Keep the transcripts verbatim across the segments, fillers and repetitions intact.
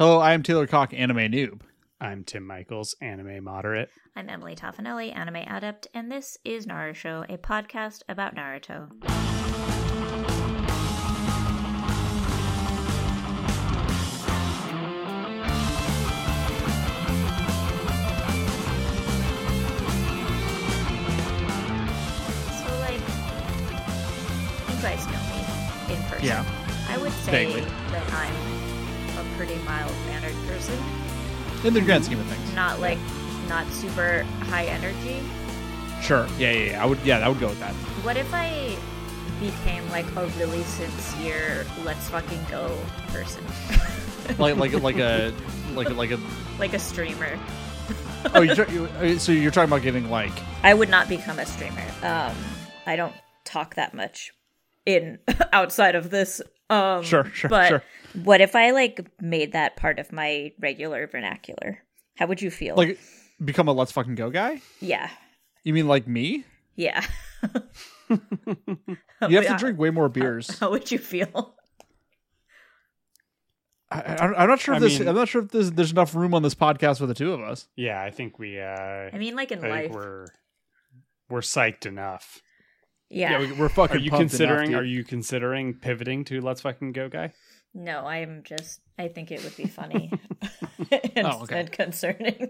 Hello, I'm Taylor Cock, anime noob. I'm Tim Michaels, anime moderate. I'm Emily Toffanelli, anime adept, and this is Naruto Show, a podcast about Naruto. So, like, you guys know me in person. Yeah. I would say Vaguely. that I'm a pretty mild-mannered person. In the grand scheme of things, not like, not super high energy. Sure, yeah, yeah, yeah. I would, yeah, I would go with that. What if I became like a really sincere, let's fucking go person? like, like, like a, like, like a, like a streamer. Oh, you're tra- you, so you're talking about getting like? I would not become a streamer. Um, I don't talk that much in outside of this. Um, sure, sure, but sure. What if I like made that part of my regular vernacular? How would you feel? Like, become a let's fucking go guy? Yeah. You mean like me? Yeah. You have to drink way more beers. How, how would you feel? I, I, I'm not sure. If I this, mean, I'm not sure if this, there's enough room on this podcast for the two of us. Yeah, I think we. Uh, I mean, like in I life, we're we're psyched enough. Yeah, yeah we're fucking. Are you considering? Enough, are you considering pivoting to let's fucking go guy? No, I'm just, I think it would be funny and, oh, okay. and concerning.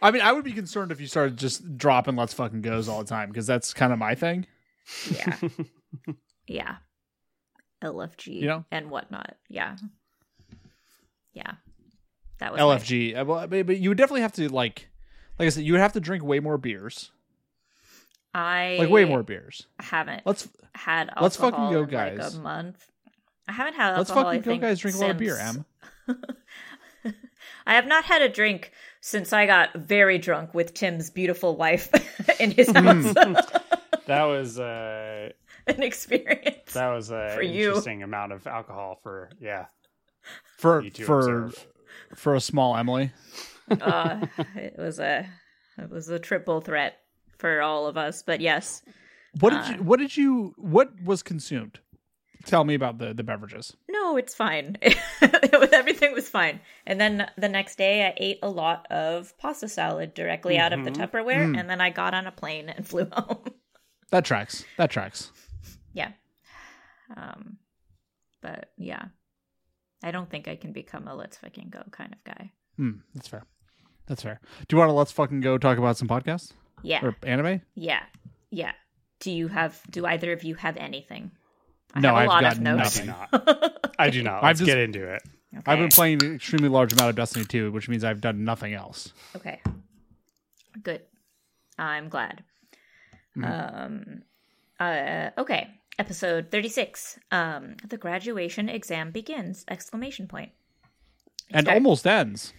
I mean, I would be concerned if you started just dropping let's fucking goes all the time, because that's kind of my thing. Yeah. Yeah. L F G, you know? And whatnot. Yeah. Yeah. That was L F G. My... Well, but you would definitely have to, like, like I said, you would have to drink way more beers. I like way more beers. Haven't let's, had alcohol let's fucking go, in, guys. Like a month. I haven't had alcohol, Let's fucking go, guys. Drink since... a lot of beer, Em. I have not had a drink since I got very drunk with Tim's beautiful wife in his house. That was uh, an experience. That was an interesting you. amount of alcohol for yeah for for observe. for a small Emily. uh, it was a it was a triple threat for all of us. But yes, what did uh, you, what did you what was consumed? Tell me about the, the beverages. No, it's fine. It was, everything was fine. And then the next day, I ate a lot of pasta salad directly mm-hmm. out of the Tupperware, mm. and then I got on a plane and flew home. That tracks. That tracks. Yeah. Um, but yeah, I don't think I can become a let's fucking go kind of guy. Mm, that's fair. That's fair. Do you want to let's fucking go talk about some podcasts? Yeah. Or anime? Yeah. Yeah. Do you have? Do either of you have anything? I no, I've got nothing. I do not. I do not. Let's just, get into it. Okay. I've been playing an extremely large amount of Destiny two, which means I've done nothing else. Okay. Good. I'm glad. Mm. Um. Uh. Okay. Episode thirty-six. Um. The graduation exam begins! Exclamation point. It's and dark. Almost ends.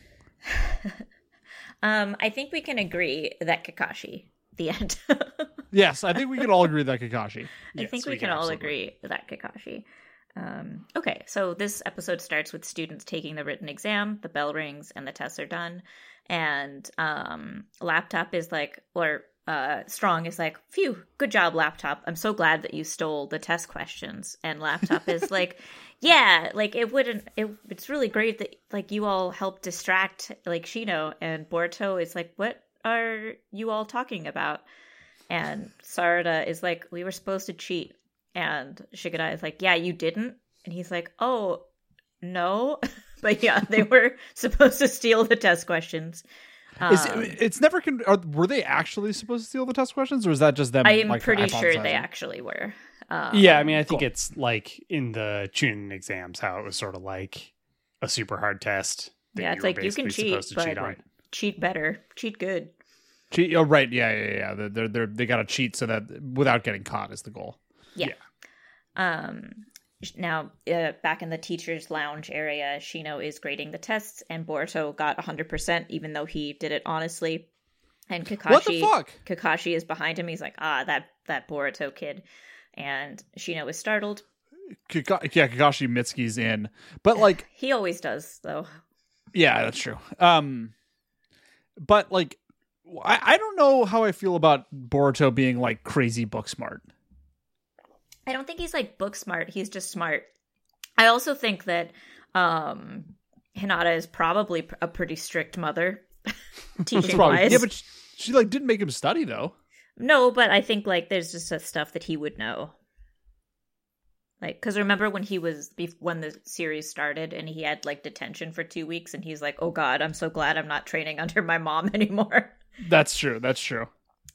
um. I think we can agree that Kakashi. The end. Yes, I think we can all agree that Kakashi. I yes, think we, we can, can all agree that Kakashi. Um, okay, so this episode starts with students taking the written exam, the bell rings, and the tests are done. And um, Laptop is like, or uh, Strong is like, phew, good job, Laptop. I'm so glad that you stole the test questions. And Laptop is like, yeah, like it wouldn't, it, it's really great that like you all helped distract like Shino. And Boruto is like, what are you all talking about? And Sarada is like, we were supposed to cheat. And Shikadai is like, yeah, you didn't. And he's like, oh, no. But yeah, they were supposed to steal the test questions. Um, is it, it's never. Con- are, were they actually supposed to steal the test questions, or is that just them? I am like, pretty sure they actually were. Um, yeah, I mean, I think cool. It's like in the Chunin exams how it was sort of like a super hard test. That yeah, it's you like you can cheat, but cheat, on. cheat better, cheat good. Cheat, oh, right. Yeah, yeah, yeah. They're, they're, they're, they got to cheat so that without getting caught is the goal. Yeah. yeah. Um. Now, uh, back in the teacher's lounge area, Shino is grading the tests, and Boruto got one hundred percent, even though he did it honestly. And Kakashi, what the fuck? Kakashi is behind him. He's like, ah, that, that Boruto kid. And Shino is startled. Kaka- yeah, Kakashi Mitsuki's in. But, like... he always does, though. Yeah, that's true. Um, But, like... I, I don't know how I feel about Boruto being like crazy book smart. I don't think he's like book smart. He's just smart. I also think that um, Hinata is probably a pretty strict mother, teaching probably, wise. Yeah, but she, she like didn't make him study though. No, but I think like there's just a stuff that he would know. Like, because remember when he was when the series started and he had like detention for two weeks, and he's like, "Oh God, I'm so glad I'm not training under my mom anymore." That's true. That's true.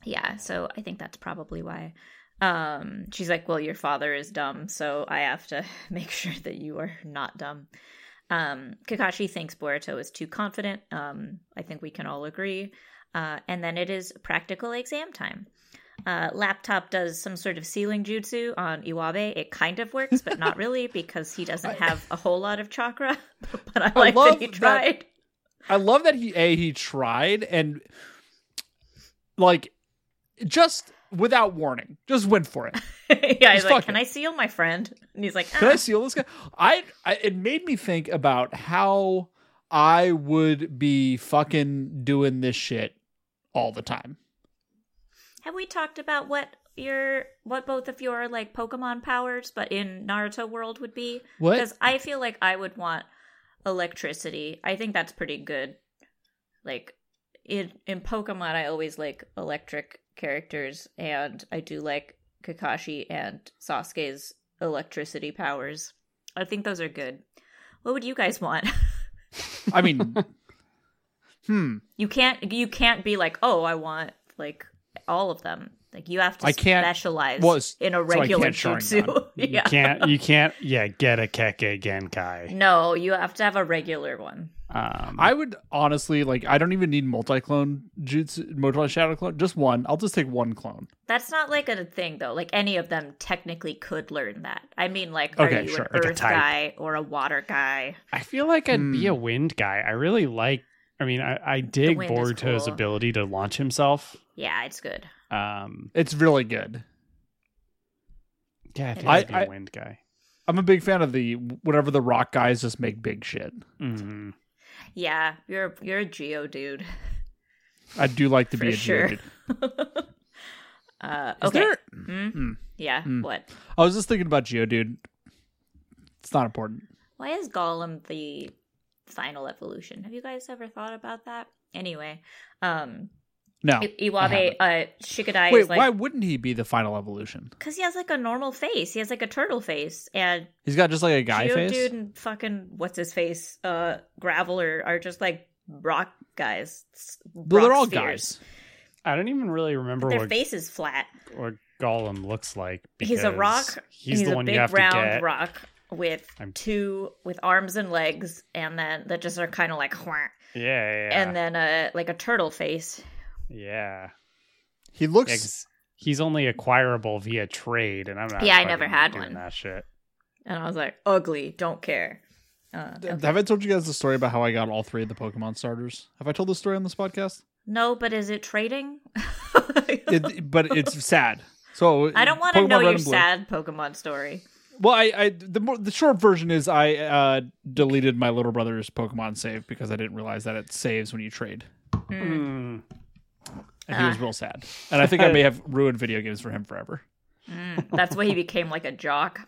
Yeah, so I think that's probably why. Um, she's like, "Well, your father is dumb, so I have to make sure that you are not dumb." Um, Kakashi thinks Boruto is too confident. Um, I think we can all agree. Uh, and then it is practical exam time. Uh, Laptop does some sort of sealing jutsu on Iwabe. It kind of works, but not really, because he doesn't have a whole lot of chakra. But I like I that he tried. That, I love that he a he tried and like just without warning, just went for it. Yeah, he's like, "Can it. I seal my friend?" And he's like, ah. "Can I seal this guy?" I, I it made me think about how I would be fucking doing this shit all the time. Have we talked about what your what both of your like Pokemon powers, but in Naruto world would be? What? Because I feel like I would want electricity. I think that's pretty good. Like in in Pokemon, I always like electric characters, and I do like Kakashi and Sasuke's electricity powers. I think those are good. What would you guys want? I mean, hmm. You can't. You can't be like, oh, I want like. All of them. Like you have to I specialize well, in a regular so jutsu. You yeah. can't you can't yeah, get a Kekkei Genkai. No, you have to have a regular one. Um, I would honestly like I don't even need multi-clone jutsu, multi-shadow clone, just one. I'll just take one clone. That's not like a thing though. Like any of them technically could learn that. I mean like okay, are you sure. an like earth guy or a water guy? I feel like I'd mm. be a wind guy. I really like I mean, I, I dig Boruto's cool. ability to launch himself. Yeah, it's good. Um, it's really good. Yeah, I think I'd be a wind guy. I'm a big fan of the whatever the rock guys just make big shit. Mm-hmm. Yeah, you're you're a Geodude. I do like to be a sure. Geodude. uh, okay. Is there... mm? Mm. Yeah. Mm. What? I was just thinking about Geodude. It's not important. Why is Gollum the final evolution? Have you guys ever thought about that? Anyway, um no I- Iwabe uh Shikadai Wait, is like, why wouldn't he be the final evolution? Because he has like a normal face. He has like a turtle face, and he's got just like a guy Geodude face. Dude and fucking what's his face uh Graveler are just like rock guys. Rock well, they're all spheres. Guys. I don't even really remember but their what, face is flat or Gollum looks like. He's a rock. He's, he's the a one big you have round to get. Rock with I'm... two with arms and legs, and then that just are kind of like yeah, yeah, yeah and then uh like a turtle face. Yeah, he looks Ex- he's only acquirable via trade, and I'm not yeah I never had one that shit, and I was like ugly, don't care. uh, okay. Have I told you guys the story about how I got all three of the Pokemon starters? Have I told the story on this podcast? No, but is it trading? it, but it's sad, so I don't want to know your sad Pokemon story. Well, I, I the more, the short version is I uh, deleted my little brother's Pokemon save because I didn't realize that it saves when you trade. Mm. And ah. he was real sad. And I think I may have ruined video games for him forever. Mm. That's why he became like a jock.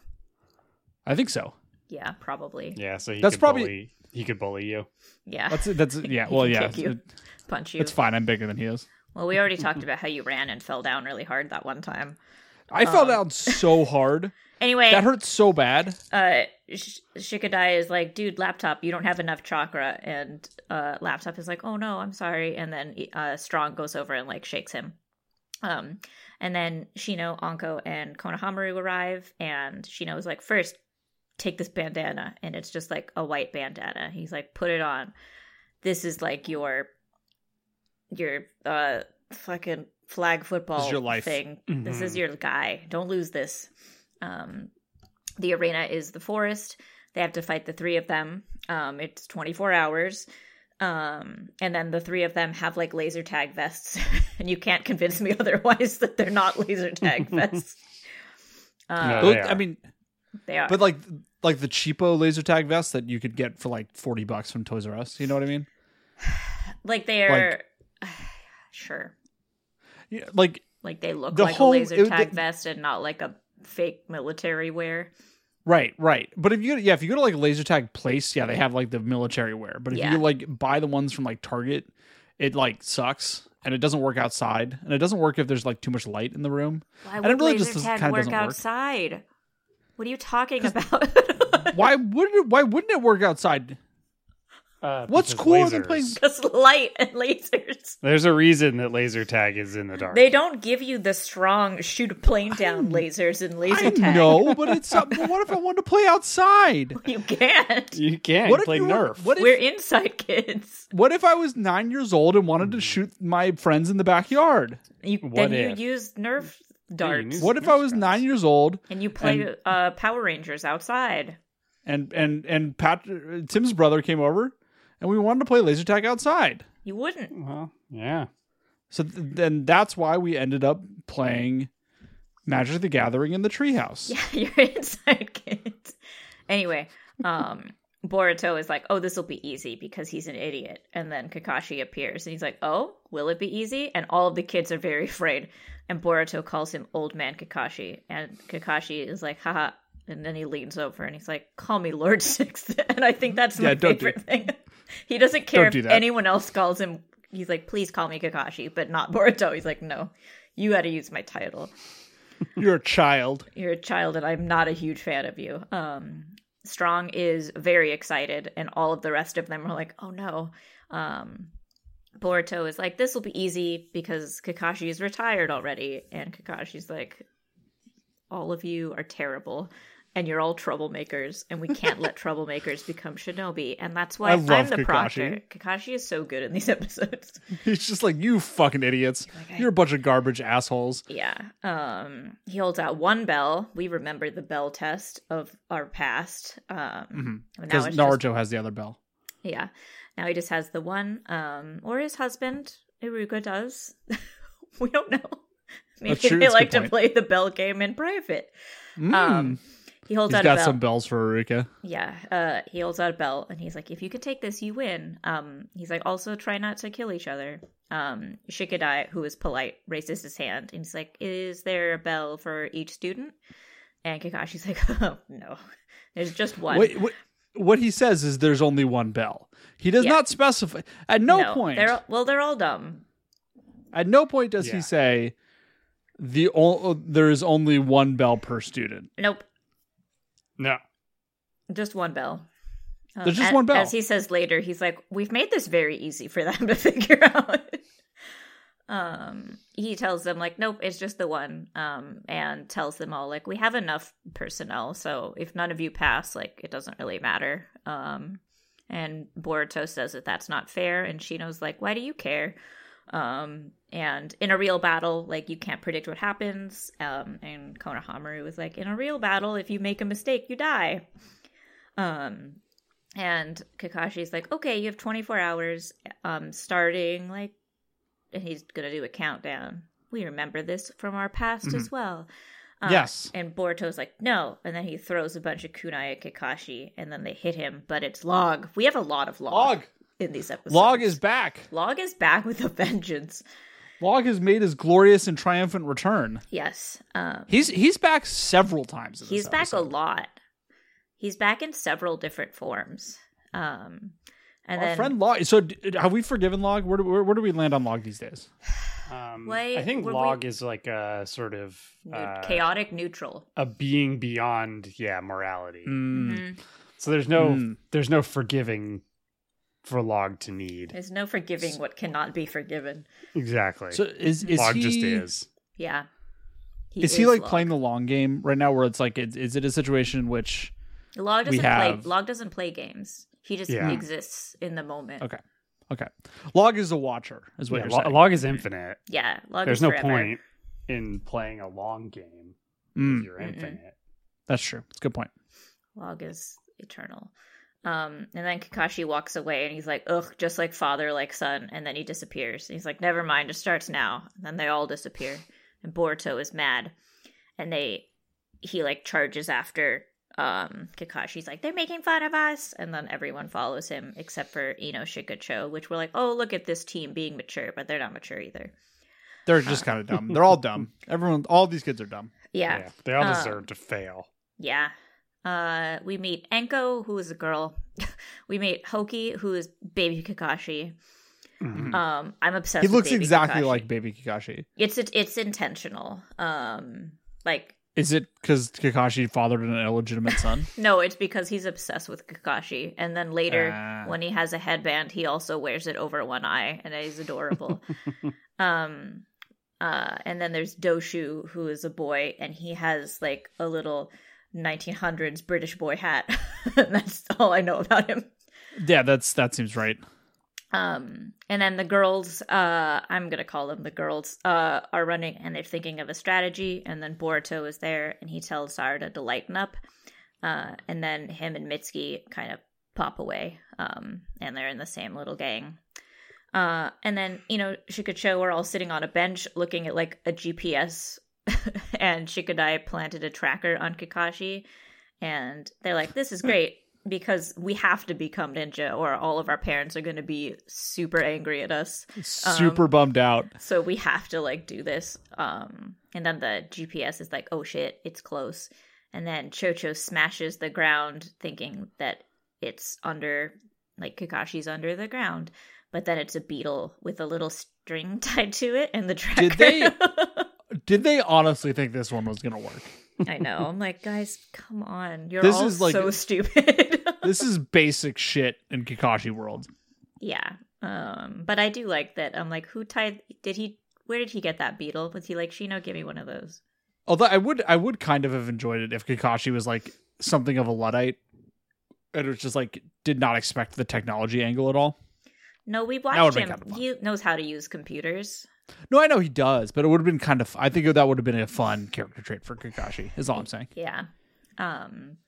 I think so. Yeah, probably. Yeah, so he that's could probably bully, he could bully you. Yeah, that's that's yeah. Well, yeah, kick you, it, punch you. It's fine. I'm bigger than he is. Well, we already talked about how you ran and fell down really hard that one time. I um. fell down so hard. Anyway, that hurts so bad. Uh, Sh- Shikadai is like, dude, Laptop, you don't have enough chakra. And uh, Laptop is like, oh, no, I'm sorry. And then uh, Strong goes over and like shakes him. Um, and then Shino, Anko, and Konohamaru arrive. And Shino is like, first, take this bandana. And it's just like a white bandana. He's like, put it on. This is like your your uh, fucking flag football this is your life. Thing. Mm-hmm. This is your guy. Don't lose this. Um, the arena is the forest. They have to fight the three of them. Um, it's twenty-four hours. Um, and then the three of them have like laser tag vests, and you can't convince me otherwise that they're not laser tag vests. Um, no, they are. I mean, they are, but like, like the cheapo laser tag vests that you could get for like forty bucks from Toys R Us. You know what I mean? Like they are like, sure. Yeah, like, like they look the like whole, a laser tag it, the, vest and not like a fake military wear. Right, right. But if you yeah, if you go to like laser tag place, yeah, they have like the military wear. But if yeah. you like buy the ones from like Target, it like sucks and it doesn't work outside and it doesn't work if there's like too much light in the room. Why would and it really laser just tag kind of work outside? Work. What are you talking about? why wouldn't it, why wouldn't it work outside? Uh, What's cooler than playing? Because light and lasers. There's a reason that laser tag is in the dark. They don't give you the strong shoot a plane down I, lasers in laser I tag. No, but it's uh, well, what if I wanted to play outside? You can't. You can't what you play you Nerf. Were, if, We're inside kids. What if I was nine years old and wanted to shoot my friends in the backyard? You, then if? you used Nerf darts. What if Nerf I was guns. nine years old and you played and, uh, Power Rangers outside? And and and Pat, Tim's brother came over. And we wanted to play laser tag outside. You wouldn't. Well, yeah. So th- then that's why we ended up playing Magic the Gathering in the treehouse. Yeah, you're inside kids. Anyway, um, Boruto is like, oh, this will be easy because he's an idiot. And then Kakashi appears and he's like, oh, will it be easy? And all of the kids are very afraid. And Boruto calls him Old Man Kakashi. And Kakashi is like, haha. And then he leans over and he's like, call me Lord Sixth. And I think that's my yeah, favorite do- thing. He doesn't care do if that. anyone else calls him. He's like, please call me Kakashi, but not Boruto. He's like, no, you got to use my title. You're a child. You're a child, and I'm not a huge fan of you. Um, Strong is very excited, and all of the rest of them are like, oh, no. Um, Boruto is like, this will be easy because Kakashi is retired already. And Kakashi's like, all of you are terrible. And you're all troublemakers, and we can't let troublemakers become shinobi. And that's why I'm the Kakashi. proctor. Kakashi is so good in these episodes. He's just like, you fucking idiots. Like, you're I... a bunch of garbage assholes. Yeah. Um, he holds out one bell. We remember the bell test of our past. Because um, mm-hmm. Naruto just... has the other bell. Yeah. Now he just has the one. Um, or his husband, Iruka, does. We don't know. Maybe true, they like to point. play the bell game in private. Mm. Um He holds he's out got a bell. some bells for Iruka. Yeah, uh, he holds out a bell, and he's like, if you can take this, you win. Um, he's like, also try not to kill each other. Um, Shikadai, who is polite, raises his hand, and he's like, is there a bell for each student? And Kakashi's like, oh, no, there's just one. Wait, what, what he says is there's only one bell. He does yeah. not specify. At no, no point. They're, well, they're all dumb. At no point does yeah. he say the o- there is only one bell per student. Nope. No. Just one bell. Um, There's just and, one bell. As he says later, he's like, we've made this very easy for them to figure out. um, he tells them, like, nope, it's just the one. Um, and tells them all, like, we have enough personnel, so if none of you pass, like, it doesn't really matter. Um, and Boruto says that that's not fair, and Shino's like, why do you care? Um, and in a real battle, like, you can't predict what happens. Um, and Konohamaru was like, in a real battle, if you make a mistake, you die. Um, and Kakashi's like, okay, you have twenty-four hours, um, starting, like, and he's gonna do a countdown. We remember this from our past mm-hmm. as well. Um, yes. And Boruto's like, no. And then he throws a bunch of kunai at Kakashi, and then they hit him, but it's Log. We have a lot of Log. Log! In these episodes. Log is back. Log is back with a vengeance. Log has made his glorious and triumphant return. Yes. Um, he's he's back several times in this He's back episode. a lot. He's back in several different forms. Um, and Our then, friend Log. So have we forgiven Log? Where do, where, where do we land on Log these days? Um, Wait, I think Log we... is like a sort of... Uh, chaotic neutral. A being beyond, yeah, morality. Mm. Mm-hmm. So there's no mm. there's no forgiving... for Log to need. There's no forgiving what cannot be forgiven. Exactly. So is, is Log he, just is. Yeah. He is, is he like Log. playing the long game right now where it's like, is, is it a situation in which Log doesn't we have... play Log doesn't play games. He just yeah. exists in the moment. Okay. Okay. Log is a watcher is what yeah, you're Log, saying. Log is infinite. Yeah. Log There's is no forever. point in playing a long game mm. if you're Mm-mm. infinite. That's true. It's a good point. Log is eternal. Um, and then Kakashi walks away and he's like, ugh, just like father, like son. And then he disappears. And he's like, never mind, it starts now. And then they all disappear. And Boruto is mad. And they, he like charges after um, Kakashi. He's like, they're making fun of us. And then everyone follows him except for Ino, Chōchō, which we're like, oh, look at this team being mature. But they're not mature either. They're just uh, kind of dumb. They're all dumb. Everyone, all these kids are dumb. Yeah. yeah they all deserve um, to fail. Yeah. Uh, we meet Anko, who is a girl. We meet Houki, who is baby Kakashi. Mm-hmm. Um, I'm obsessed. He looks with baby exactly Kakashi. Like baby Kakashi. It's it, it's intentional. Um, like, is it because Kakashi fathered an illegitimate son? No, it's because he's obsessed with Kakashi. And then later, uh... when he has a headband, he also wears it over one eye, and he's adorable. um, uh, and then there's Doshu, who is a boy, and he has like a little nineteen hundreds British boy hat. That's all I know about him. Yeah, that's that seems right. Um, and then the girls, uh, I'm going to call them the girls, uh, are running and they're thinking of a strategy. And then Boruto is there and he tells Sarada to lighten up. Uh, and then him and Mitsuki kind of pop away. Um, and they're in the same little gang. Uh, and then, you know, Chōchō are all sitting on a bench looking at like a G P S and Shikadai planted a tracker on Kakashi. And they're like, this is great. Because we have to become ninja or all of our parents are going to be super angry at us. Super um, bummed out. So we have to, like, do this. Um, and then the G P S is like, oh, shit, it's close. And then Chōchō smashes the ground thinking that it's under, like, Kakashi's under the ground. But then it's a beetle with a little string tied to it and the tracker. Did they, did they honestly think this one was going to work? I know. I'm like, guys, come on. You're this all is like, so stupid. This is basic shit in Kakashi world. Yeah. Um, but I do like that. I'm like, who tied... Did he... Where did he get that beetle? Was he like, Shino, give me one of those? Although I would I would kind of have enjoyed it if Kakashi was like something of a Luddite. And it was just like, did not expect the technology angle at all. No, we watched him. He knows how to use computers. No, I know he does, but it would have been kind of... I think that would have been a fun character trait for Kakashi, is all I'm saying. Yeah. Um,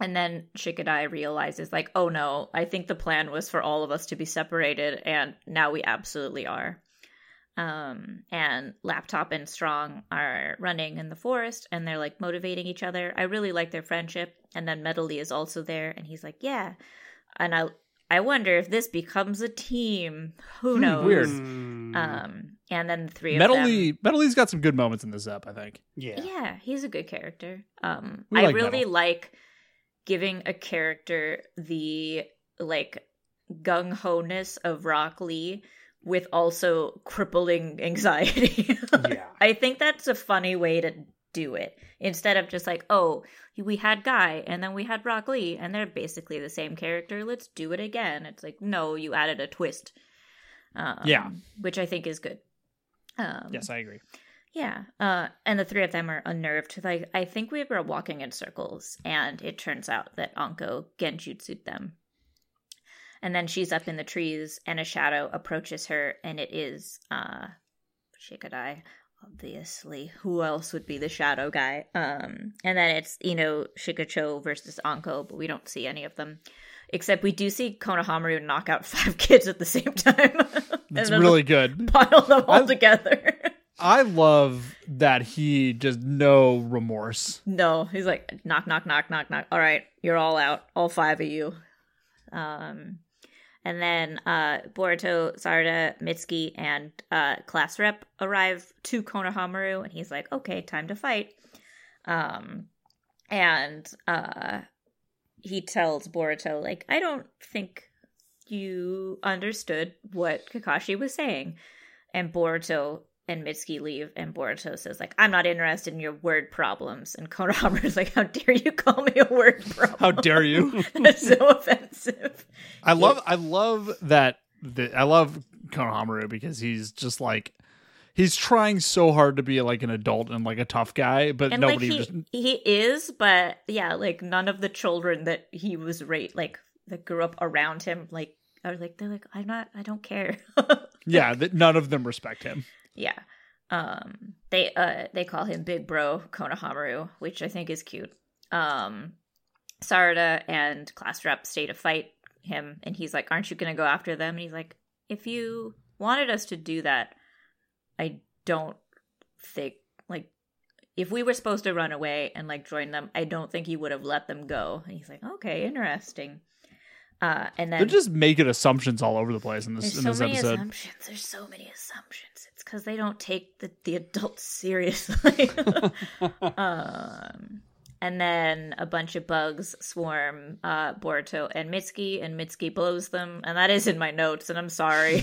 and then Shikadai realizes, like, oh no, I think the plan was for all of us to be separated, and now we absolutely are. Um, and Laptop and Strong are running in the forest, and they're, like, motivating each other. I really like their friendship. And then Metal Lee is also there, and he's like, yeah. And I... I wonder if this becomes a team. Who knows? Weird. Um, and then the three Metal of them. Lee, Metal Lee's got some good moments in this up, I think. Yeah. Yeah, he's a good character. Um, I like really Metal. Like giving a character the like gung-ho-ness of Rock Lee with also crippling anxiety. Yeah. I think that's a funny way to do it. Instead of just like, oh, we had Guy and then we had Rock Lee and they're basically the same character. Let's do it again. It's like, no, you added a twist. Um, yeah. Which I think is good. Um, yes, I agree. Yeah. Uh, and the three of them are unnerved. Like, I think we were walking in circles and it turns out that Anko genjutsu'd them. And then she's up in the trees and a shadow approaches her and it is uh, Shikadai. Obviously, who else would be the shadow guy? Um, and then it's Ino, Chōchō versus Anko, but we don't see any of them. Except we do see Konohamaru knock out five kids at the same time. That's really good. Pile them all I, together. I love that he just no remorse. No, he's like, knock, knock, knock, knock, knock. All right, you're all out. All five of you. Um, And then uh, Boruto, Sarada, Mitsuki, and uh, class rep arrive to Konohamaru, and he's like, okay, time to fight. Um, and uh, he tells Boruto, like, I don't think you understood what Kakashi was saying. And Boruto and Mitsuki leave, and Boruto says, like, I'm not interested in your word problems. And Konohamaru's like, how dare you call me a word problem? How dare you? That's so offensive. I love yeah. I love that, that I love Konohamaru because he's just like he's trying so hard to be like an adult and like a tough guy, but and nobody like he, just... he is, but yeah, like none of the children that he was right like that grew up around him like are like they're like I'm not I don't care. Yeah, that none of them respect him. Yeah. Um, they uh they call him Big Bro Konohamaru, which I think is cute. Um, Sarada and class rep stay to fight him, and he's like, aren't you going to go after them? And he's like, if you wanted us to do that, I don't think, like, if we were supposed to run away and, like, join them, I don't think he would have let them go. And he's like, okay, interesting. Uh, and then... They're just making assumptions all over the place in this, in this episode. There's so many assumptions. There's so many assumptions. It's because they don't take the, the adults seriously. um, And then a bunch of bugs swarm uh, Boruto and Mitsuki, and Mitsuki blows them. And that is in my notes, and I'm sorry.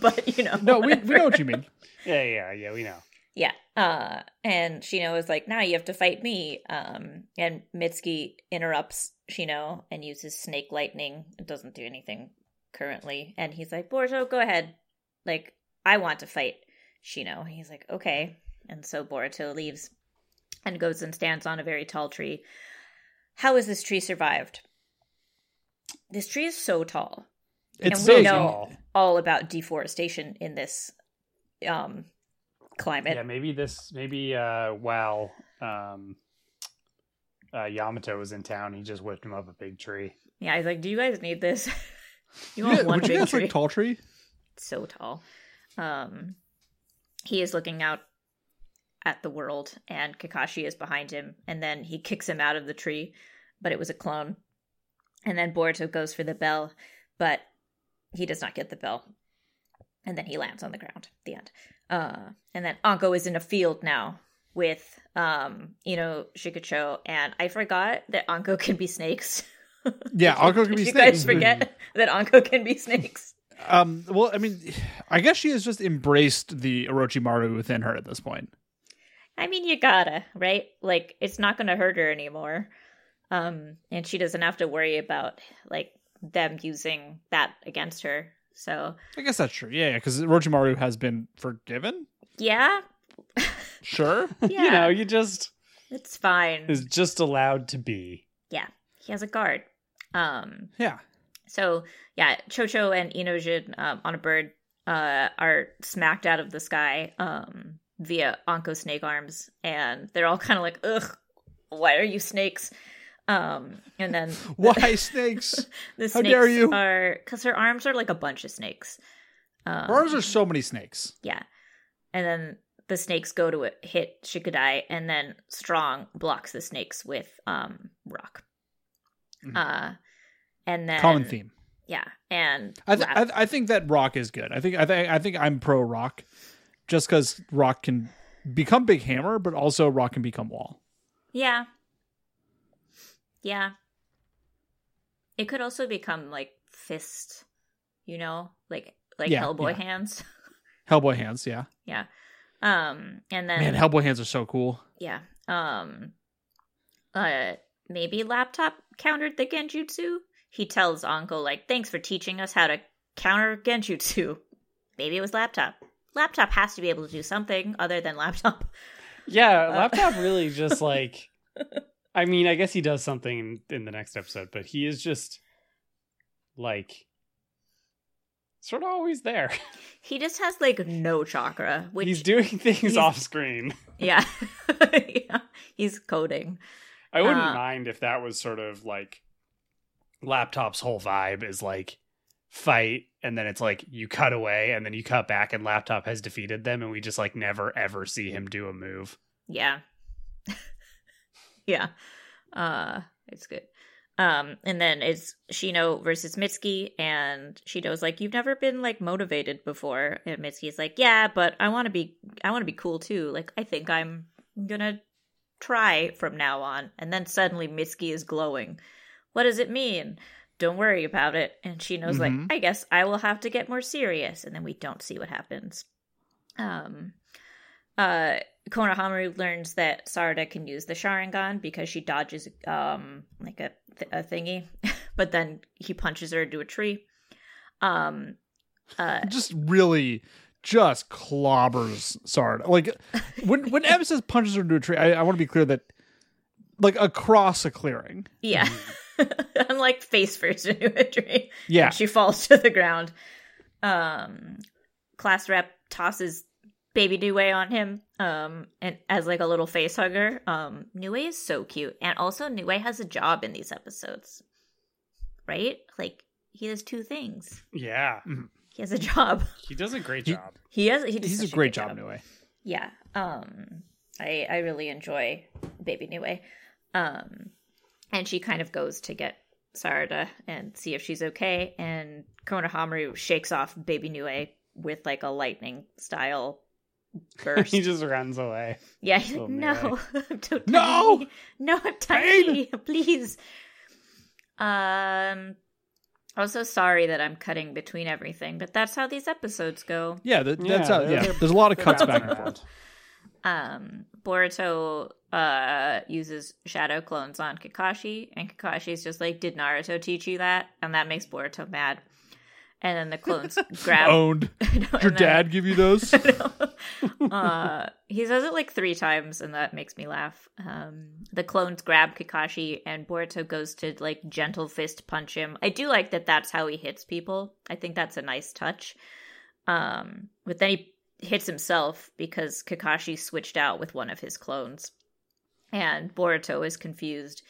But, you know. No, we, we know what you mean. Yeah, yeah, yeah, we know. Yeah. Uh, and Shino is like, now nah, you have to fight me. Um, and Mitsuki interrupts Shino and uses snake lightning. It doesn't do anything currently. And he's like, Boruto, go ahead. Like, I want to fight Shino. And he's like, okay. And so Boruto leaves and goes and stands on a very tall tree. How has this tree survived? This tree is so tall. It's and so we know tall. all about deforestation in this um, climate. Yeah, maybe this, maybe uh, while um, uh, Yamato was in town, he just whipped him up a big tree. Yeah, he's like, do you guys need this? You want yeah, one big you guys tree? Like tall tree? It's so tall. Um, he is looking out at the world, and Kakashi is behind him, and then he kicks him out of the tree, but it was a clone. And then Boruto goes for the bell, but he does not get the bell, and then he lands on the ground at the end. Uh, and then Anko is in a field now with um, you know, Chōchō, and I forgot that Anko can be snakes. Yeah, Anko can be snakes. Did you guys forget that Anko can be snakes? Um, well, I mean, I guess she has just embraced the Orochimaru within her at this point. I mean, you gotta, right? Like, it's not going to hurt her anymore. Um, and she doesn't have to worry about, like, them using that against her. So I guess that's true. Yeah, because Orochimaru has been forgiven? Yeah. Sure. Yeah. You know, you just... It's fine. Is just allowed to be. Yeah. He has a guard. Um, yeah. So, yeah, Chōchō and Inojin um, on a bird uh, are smacked out of the sky. Um... via Anko snake arms, and they're all kind of like, ugh, why are you snakes? Um, and then... The, why snakes? The snakes How dare you? Are... Because her arms are like a bunch of snakes. Um, her arms are so many snakes. Yeah. And then the snakes go to hit Shikadai, and then Strong blocks the snakes with um Rock. Mm-hmm. Uh, and then... Common theme. Yeah. And... I, th- I, th- I think that Rock is good. I think, I th- I think I'm pro Rock. Just because Rock can become Big Hammer, but also Rock can become Wall. Yeah. Yeah. It could also become, like, Fist, you know? Like like yeah, Hellboy yeah. hands. Hellboy hands, yeah. Yeah. Um, and then... Man, Hellboy hands are so cool. Yeah. Um, uh, maybe Laptop countered the Genjutsu? He tells Anko, like, thanks for teaching us how to counter Genjutsu. Maybe it was Laptop. Laptop has to be able to do something other than Laptop. Yeah, Laptop uh, really just like, I mean, I guess he does something in, in the next episode, but he is just like sort of always there. He just has like no chakra. Which he's doing things he's, off screen. Yeah. Yeah. He's coding. I wouldn't uh, mind if that was sort of like Laptop's whole vibe is like fight, and then it's like you cut away, and then you cut back, and Laptop has defeated them, and we just like never ever see him do a move. Yeah. Yeah. Uh, it's good. Um, and then it's Shino versus Mitsuki, and Shino's like, you've never been like motivated before, and Mitsuki's like, yeah, but I want to be, I want to be cool too. Like, I think I'm gonna try from now on. And then suddenly Mitsuki is glowing. What does it mean? Don't worry about it. And Shino's mm-hmm. like, I guess I will have to get more serious. And then we don't see what happens. Um, uh, Konohamaru learns that Sarada can use the Sharingan because she dodges um, like a, th- a thingy. But then he punches her into a tree. Um, uh, just really just clobbers Sarada. Like when, when Em says punches her into a tree, I, I want to be clear that like across a clearing. Yeah. Mm-hmm. I'm like face first into a tree. Yeah. And she falls to the ground. Um, class rep tosses baby Nue on him um, and as like a little face hugger. Um, Nue is so cute. And also Nue has a job in these episodes. Right? Like he does two things. Yeah. He has a job. He does a great job. He, he has he does He's a great job, job, Nue. Yeah. Um, I, I really enjoy baby Nue. Um And she kind of goes to get Sarada and see if she's okay. And Konohamaru shakes off baby Nue with like a lightning style burst. He just runs away. Yeah, he's oh, like, no, I'm too tiny. No, no, I'm tiny. Please. Um, also sorry that I'm cutting between everything, but that's how these episodes go. Yeah, that, that's yeah, how. Yeah, there's a lot of cuts back and forth. Um, Boruto uh uses shadow clones on Kakashi, and Kakashi's just like, did Naruto teach you that? And that makes Boruto mad. And then the clones grab owned. No, did your then... dad give you those? No. Uh, he says it like three times, and that makes me laugh. Um, the clones grab Kakashi, and Boruto goes to like gentle fist punch him. I do like that. That's how he hits people. I think that's a nice touch. Um, but then he hits himself because Kakashi switched out with one of his clones, and Boruto is confused.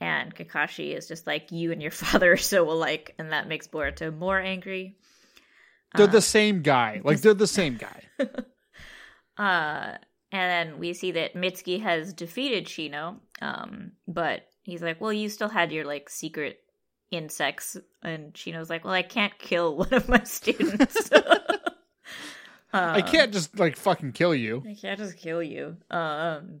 And Kakashi is just like, you and your father are so alike, and that makes Boruto more angry. They're uh, the same guy. Like, they're the same guy. uh, and then we see that Mitsuki has defeated Shino, um, but he's like, well, you still had your, like, secret insects. And Shino's like, well, I can't kill one of my students. um, I can't just, like, fucking kill you. I can't just kill you. Um...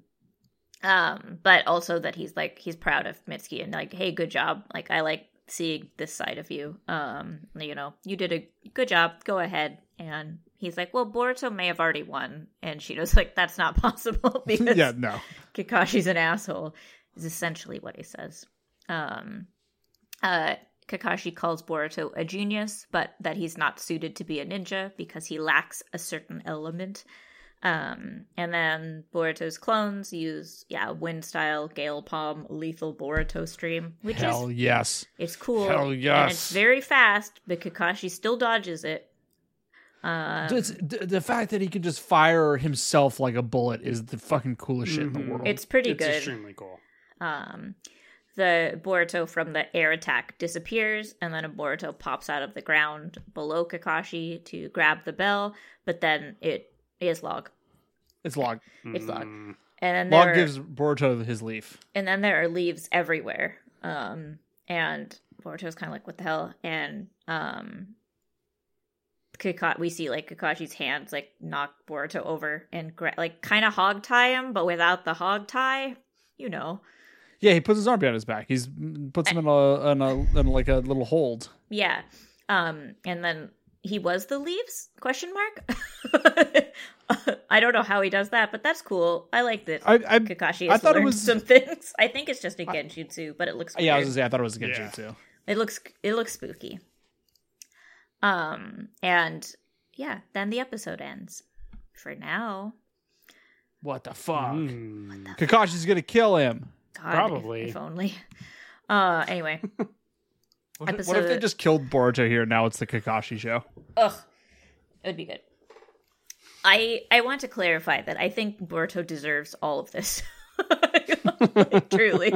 Um, but also that he's like, he's proud of Mitsuki and like, hey, good job. Like, I like seeing this side of you. Um, you know, you did a good job. Go ahead. And he's like, well, Boruto may have already won. And Shino's like, that's not possible because yeah, no. Kakashi's an asshole is essentially what he says. Um, uh, Kakashi calls Boruto a genius, but that he's not suited to be a ninja because he lacks a certain element. Um, and then Boruto's clones use, yeah, wind style, gale palm, lethal Boruto stream, which Hell is, yes. It's cool. Hell yes. And it's very fast, but Kakashi still dodges it. Um, it's, the fact that he can just fire himself like a bullet is the fucking coolest mm-hmm. shit in the world. It's pretty it's good. It's extremely cool. Um, the Boruto from the air attack disappears, and then a Boruto pops out of the ground below Kakashi to grab the bell, but then it It's log. It's log. It's log. And then log there are, gives Boruto his leaf. And then there are leaves everywhere. Um, and Boruto's kind of like, what the hell? And um, Kaka- we see like Kakashi's hands like knock Boruto over and gra- like kind of hog tie him, but without the hog tie, you know. Yeah, he puts his arm behind his back. He's puts him in a in a in like a little hold. Yeah. Um, and then. He was the leaves? Question mark. I don't know how he does that, but that's cool. I like that. I, I, Kakashi has I learned it was, some things. I think it's just a genjutsu, but it looks. Weird. Yeah, I was gonna say I thought it was a genjutsu. Yeah. It looks it looks spooky. Um, and yeah, then the episode ends. For now. What the fuck? Mm. What the Kakashi's fuck? Gonna kill him. God, probably. If, if only. Uh, anyway. What if, what if they just killed Boruto here? Now it's the Kakashi show. Ugh, it would be good. I I want to clarify that I think Boruto deserves all of this. Truly.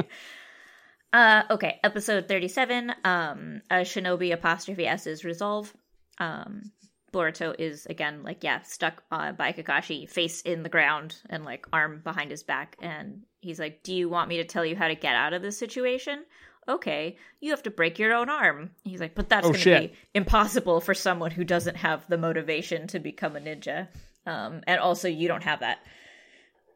uh, okay, episode thirty-seven. Um, uh, Shinobi apostrophe S's resolve. Um, Boruto is again like yeah stuck uh, by Kakashi, face in the ground and like arm behind his back, and he's like, "Do you want me to tell you how to get out of this situation?" Okay, you have to break your own arm. He's like, but that's oh, going to be impossible for someone who doesn't have the motivation to become a ninja. Um, and also, you don't have that.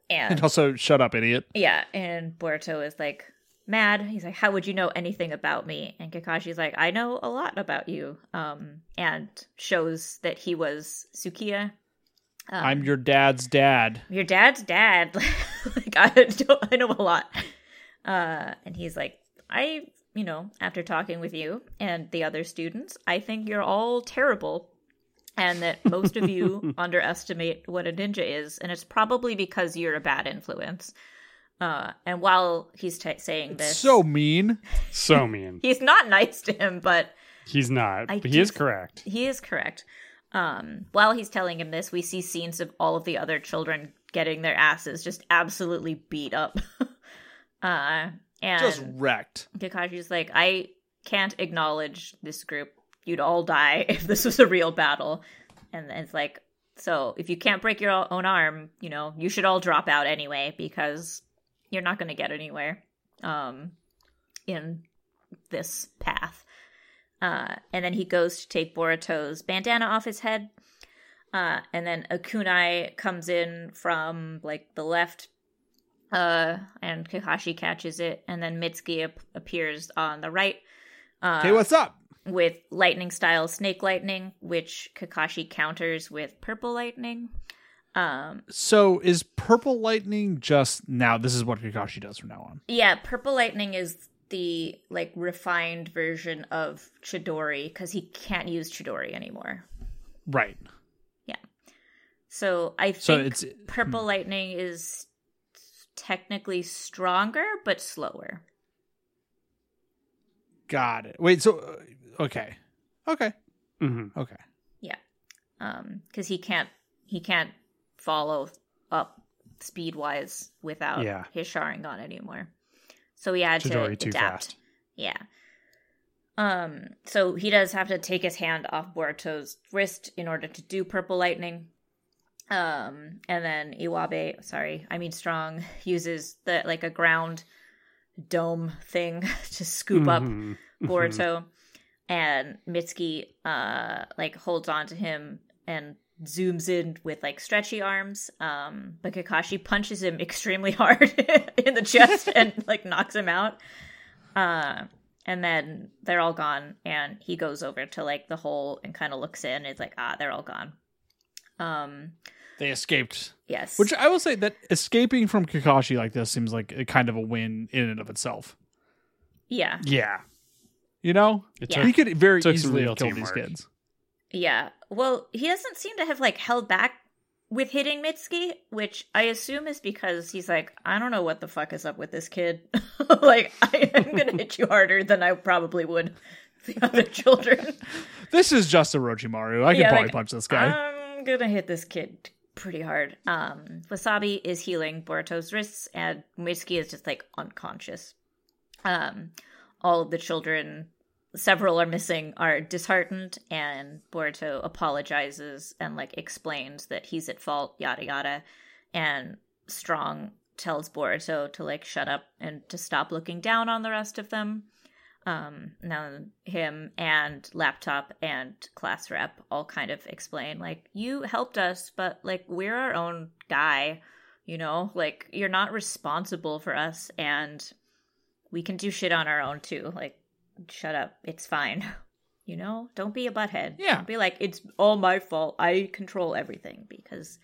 And, and also, shut up, idiot. Yeah, and Boruto is like, mad. He's like, how would you know anything about me? And Kakashi's like, I know a lot about you. Um, and shows that he was Tsukiya. Um, I'm your dad's dad. Your dad's dad. Like, I, don't, I know a lot. Uh, and he's like, I, you know, after talking with you and the other students, I think you're all terrible and that most of you underestimate what a ninja is. And it's probably because you're a bad influence. Uh, and while he's t- saying it's this. So mean. So mean. He's not nice to him, but. He's not. But he is correct. He is correct. Um, while he's telling him this, we see scenes of all of the other children getting their asses just absolutely beat up. uh And just wrecked. Kakashi's like, I can't acknowledge this group. You'd all die if this was a real battle. And it's like, so if you can't break your own arm, you know, you should all drop out anyway because you're not going to get anywhere um, in this path. Uh, and then he goes to take Boruto's bandana off his head. Uh, and then a kunai comes in from, like, the left, uh, and Kakashi catches it, and then Mitsuki ap- appears on the right. Uh, hey, what's up? With lightning-style snake lightning, which Kakashi counters with purple lightning. Um, so is purple lightning just now? This is what Kakashi does from now on. Yeah, purple lightning is the, like, refined version of Chidori, because he can't use Chidori anymore. Right. So I think so it's, purple hmm. lightning is technically stronger, but slower. Got it. Wait, so, okay. Okay. Mm-hmm. Okay. Yeah. Um, because he can't, he can't follow up speed-wise without yeah. his Sharingan anymore. So he had Chidori to adapt. Fast. Yeah. Um. So he does have to take his hand off Boruto's wrist in order to do purple lightning. Um, and then Iwabe, sorry, I mean Strong, uses the, like, a ground dome thing to scoop mm-hmm. up Boruto, mm-hmm. and Mitsuki, uh, like, holds on to him and zooms in with, like, stretchy arms, um, but Kakashi punches him extremely hard in the chest and, like, knocks him out, uh, and then they're all gone, and he goes over to, like, the hole and kind of looks in, and it's like, ah, they're all gone. Um, they escaped. Yes. Which I will say that escaping from Kakashi like this seems like a kind of a win in and of itself. Yeah. Yeah. You know? It yeah. took, he could very easily kill teamwork. These kids. Yeah. Well, he doesn't seem to have, like, held back with hitting Mitsuki, which I assume is because he's like, I don't know what the fuck is up with this kid. Like, I am going to hit you harder than I probably would the other children. This is just Orochimaru. I yeah, could probably like, punch this guy. Um, gonna hit this kid pretty hard. Um, Wasabi is healing Boruto's wrists, and Mitsuki is just, like, unconscious. Um, all of the children, several are missing, are disheartened, and Boruto apologizes and, like, explains that he's at fault, yada yada, and Strong tells Boruto to, like, shut up and to stop looking down on the rest of them. Um, now him and Laptop and Class Rep all kind of explain, like, you helped us, but, like, we're our own guy, you know? Like, you're not responsible for us, and we can do shit on our own, too. Like, shut up. It's fine. You know? Don't be a butthead. Yeah. Don't be like, it's all my fault. I control everything, because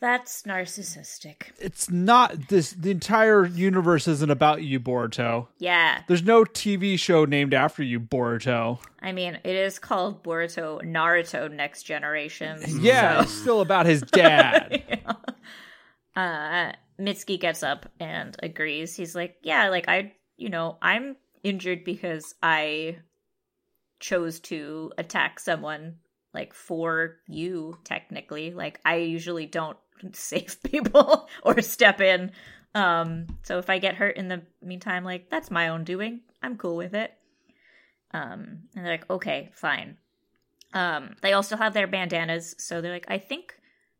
that's narcissistic. It's not this. The entire universe isn't about you, Boruto. Yeah. There's no T V show named after you, Boruto. I mean, it is called Boruto Naruto Next Generation. Yeah, so. It's still about his dad. yeah. uh, Mitsuki gets up and agrees. He's like, yeah, like, I, you know, I'm injured because I chose to attack someone, like, for you, technically. Like, I usually don't save people or step in, um so if I get hurt in the meantime, like, that's my own doing. I'm cool with it. Um and they're like, okay, fine. Um they also have their bandanas, so they're like, I think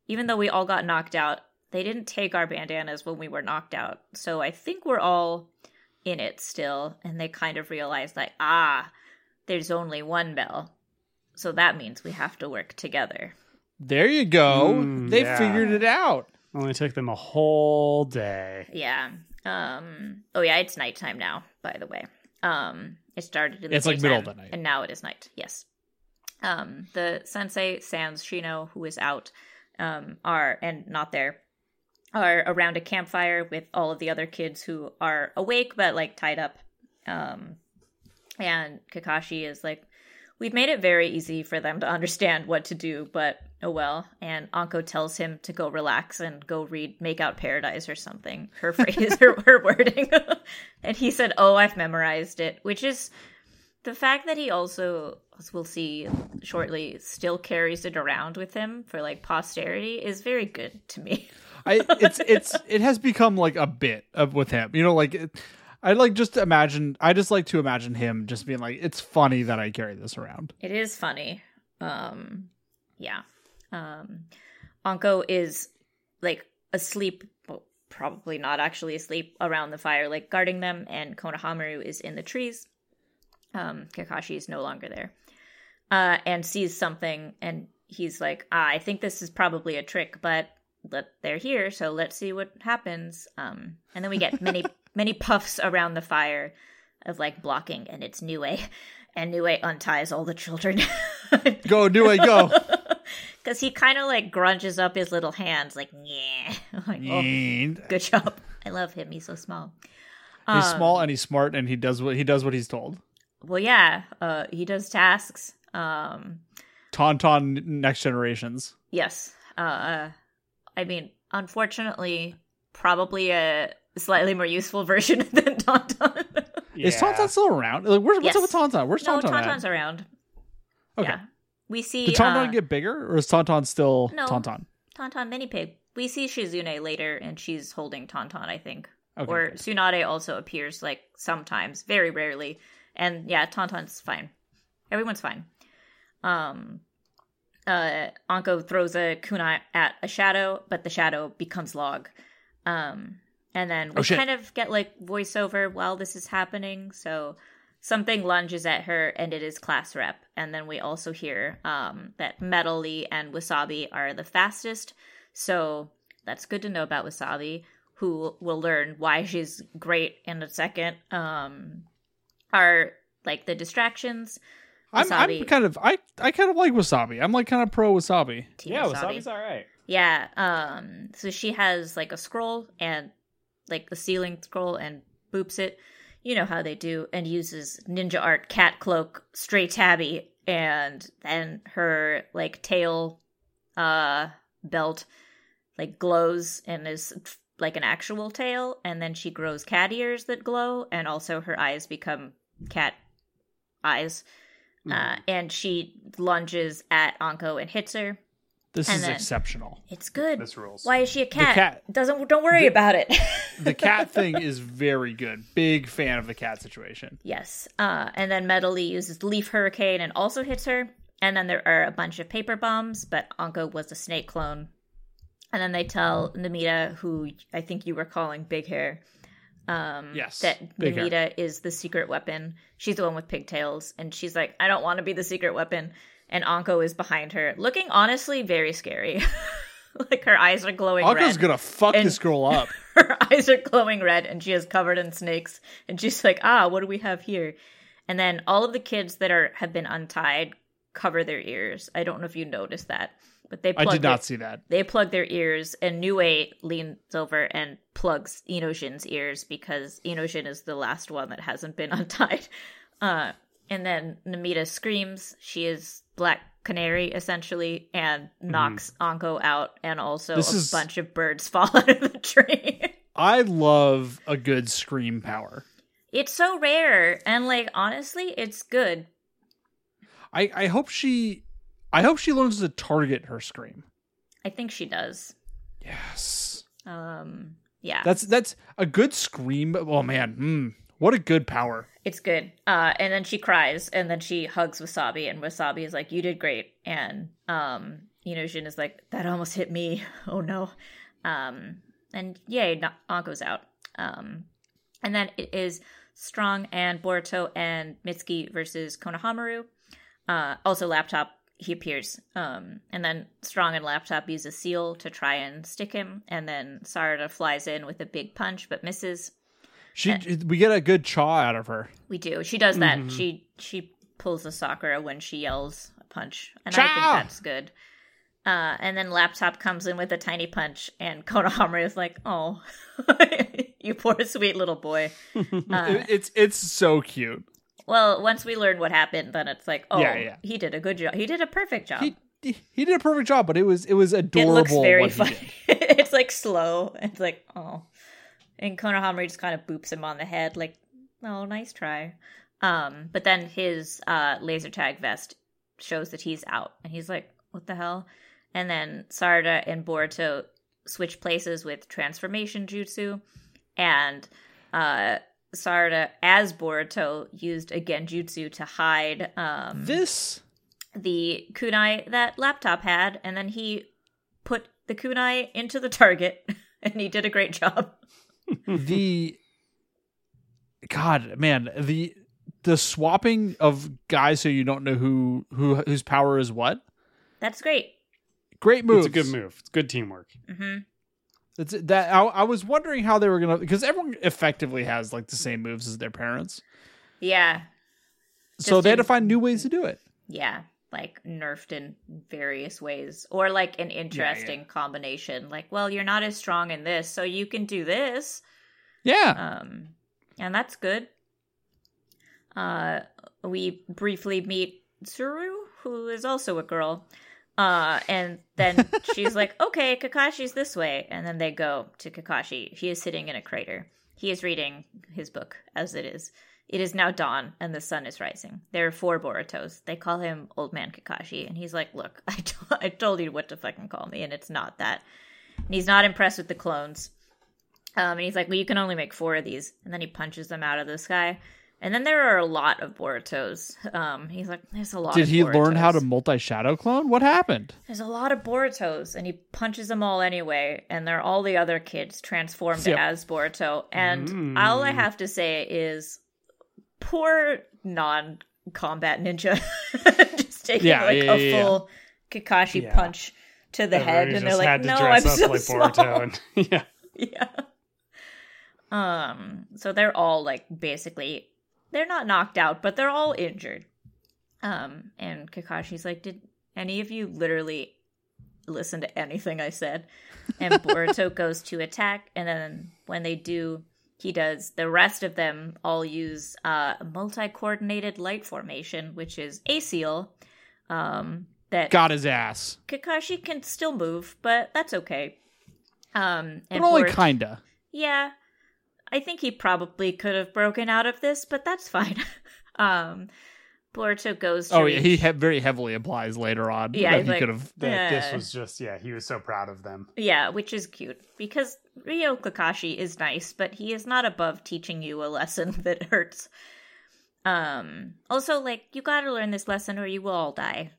even though we all got knocked out, they didn't take our bandanas when we were knocked out, so I think we're all in it still. And they kind of realize, like, ah, there's only one bell, so that means we have to work together. There you go. Mm, they yeah. figured it out. Only took them a whole day. Yeah. Um, oh, yeah, it's nighttime now, by the way. Um, it started in the It's like middle of the night. And now it is night, yes. Um, the sensei, Sans, Shino, who is out, um, are, and not there, are around a campfire with all of the other kids who are awake but, like, tied up. Um, and Kakashi is like, we've made it very easy for them to understand what to do, but oh well. And Anko tells him to go relax and go read Make Out Paradise or something. Her phrase, her, her wording. And he said, oh, I've memorized it. Which is the fact that he also, as we'll see shortly, still carries it around with him for, like, posterity is very good to me. I it's it's It has become, like, a bit of with him. You know, like... It, I like just imagine. I just like to imagine him just being like, "It's funny that I carry this around." It is funny, um, yeah. Um, Anko is, like, asleep, well, probably not actually asleep, around the fire, like, guarding them, and Konohamaru is in the trees. Um, Kakashi is no longer there, uh, and sees something, and he's like, ah, I think this is probably a trick, but let, they're here, so let's see what happens. Um, and then we get many, many puffs around the fire of, like, blocking, and it's Nue. And Nue unties all the children. Go, Nue, go! Because he kind of, like, grunges up his little hands, like, yeah. Like, oh, good job. I love him. He's so small. He's um, small, and he's smart, and he does what he does what he's told. Well, yeah. Uh, he does tasks. Um, Tauntaun Next Generations. Yes. Uh, I mean, unfortunately, probably a slightly more useful version than Tauntaun. Yeah. Is Tauntaun still around? Like, where's, what's yes. up with Tauntaun? Where's Tauntaun? No, Tauntaun's at? around. Okay. Yeah. We see. Did Tauntaun uh, get bigger, or is Tauntaun still no, Tauntaun? Tauntaun mini pig. We see Shizune later, and she's holding Tauntaun, I think. Okay, or okay. Tsunade also appears, like, sometimes, very rarely. And yeah, Tauntaun's fine. Everyone's fine. Um, uh, Anko throws a kunai at a shadow, but the shadow becomes Log. Um, and then we oh, kind of get, like, voiceover while this is happening. So something lunges at her, and it is class rep. And then we also hear um, that Metal Lee and Wasabi are the fastest. So that's good to know about Wasabi, who will learn why she's great in a second. Um, are like the distractions. I'm, I'm kind of I, I kind of like Wasabi. I'm like kind of pro Wasabi. Team yeah, Wasabi. Wasabi's all right. Yeah. Um. So she has like a scroll and like a ceiling scroll and boops it. You know how they do, and uses ninja art, cat cloak, stray tabby, and then her like tail, uh. belt like glows and is like an actual tail, and then she grows cat ears that glow, and also her eyes become cat eyes. Mm. Uh, and she lunges at Anko and hits her. This and is exceptional. It's good. This rules. Why is she a cat? cat Doesn't don't worry the, about it. The cat thing is very good. Big fan of the cat situation. Yes. Uh, and then Metal Lee uses Leaf Hurricane and also hits her. And then there are a bunch of paper bombs, but Anko was a snake clone. And then they tell Namida, who I think you were calling Big Hair, um, yes, that Big Namida Hair is the secret weapon. She's the one with pigtails. And she's like, I don't want to be the secret weapon. And Anko is behind her, looking honestly very scary. Like, her eyes are glowing Anko's red. Anko's going to fuck this girl up. Her eyes are glowing red, and she is covered in snakes. And she's like, ah, what do we have here? And then all of the kids that are have been untied cover their ears. I don't know if you noticed that, but they plug I did not their, see that. They plug their ears, and Nue leans over and plugs Inojin's ears because Inojin is the last one that hasn't been untied. Uh, and then Namida screams. She is Black Canary, essentially, and knocks mm. Anko out, and also this a is... bunch of birds fall out of the tree. I love a good scream power. It's so rare, and like honestly, it's good. I, I hope she, I hope she learns to target her scream. I think she does. Yes. Um. Yeah. That's that's a good scream. Oh man, mm, what a good power. It's good. Uh. And then she cries, and then she hugs Wasabi, and Wasabi is like, "You did great." And um, Inojin is like, "That almost hit me. Oh no." Um. And yay, no- Anko's out. Um. And then it is Strong and Boruto and Mitsuki versus Konohamaru. Uh, also Laptop, he appears. Um, and then Strong and Laptop use a seal to try and stick him. And then Sarada flies in with a big punch, but misses. She, and we get a good chaw out of her. We do. She does that. Mm-hmm. She she pulls a Sakura when she yells a punch. And Chow! I think that's good. Uh, and then Laptop comes in with a tiny punch, and Konohamaru is like, oh, you poor sweet little boy. Uh, it's it's so cute. Well, once we learn what happened, then it's like, oh, yeah, yeah. he did a good job. He did a perfect job. He, he, he did a perfect job, but it was it was adorable. It looks very funny. It's like slow. It's like, oh. And Konohamaru just kind of boops him on the head, like, oh, nice try. Um, but then his uh, laser tag vest shows that he's out, and he's like, what the hell? And then Sarada and Boruto switch places with transformation jutsu, and uh. Sarada, as Boruto, used a genjutsu to hide um, this the kunai that Laptop had, and then he put the kunai into the target, and he did a great job. The God, man, the the swapping of guys so you don't know who, who whose power is what. That's great. Great move. It's a good move. It's good teamwork. Mm-hmm. It's that I, I was wondering how they were gonna, because everyone effectively has like the same moves as their parents. Yeah. So Just they in, had to find new ways to do it. Yeah, like nerfed in various ways, or like an interesting yeah, yeah. combination. Like, well, you're not as strong in this, so you can do this. Yeah. Um, and that's good. Uh, we briefly meet Tsuru, who is also a girl. Uh, and then she's like, okay, Kakashi's this way. And then they go to Kakashi. He is sitting in a crater. He is reading his book, as it is. It is now dawn, and the sun is rising. There are four Borutos. They call him Old Man Kakashi. And he's like, look, I, t- I told you what to fucking call me, and it's not that. And he's not impressed with the clones. Um, and he's like, well, you can only make four of these. And then he punches them out of the sky. And then there are a lot of Borutos. Um, he's like, there's a lot Did of Borutos. Did he learn how to multi-shadow clone? What happened? There's a lot of Borutos, and he punches them all anyway, and they're all the other kids transformed yep. as Boruto. And mm. all I have to say is, poor non-combat ninja just taking yeah, like yeah, a yeah, full yeah. Kakashi yeah. punch to the Everybody head, and they're like, no, I'm so like small. yeah. yeah. Um, so they're all like basically... They're not knocked out, but they're all injured. Um, and Kakashi's like, did any of you literally listen to anything I said? And Boruto goes to attack, and then when they do, he does. The rest of them all use uh, a multi-coordinated light formation, which is a seal. Um, that got his ass. Kakashi can still move, but that's okay. Um, and but only Boruto- kinda. Yeah. I think he probably could have broken out of this, but that's fine. um, Boruto goes to... Oh, yeah, he he- very heavily implies later on yeah, that he like, could have... That uh, this was just, yeah, he was so proud of them. Yeah, which is cute, because Ryo Kakashi is nice, but he is not above teaching you a lesson that hurts. Um, also, like, you gotta learn this lesson or you will all die.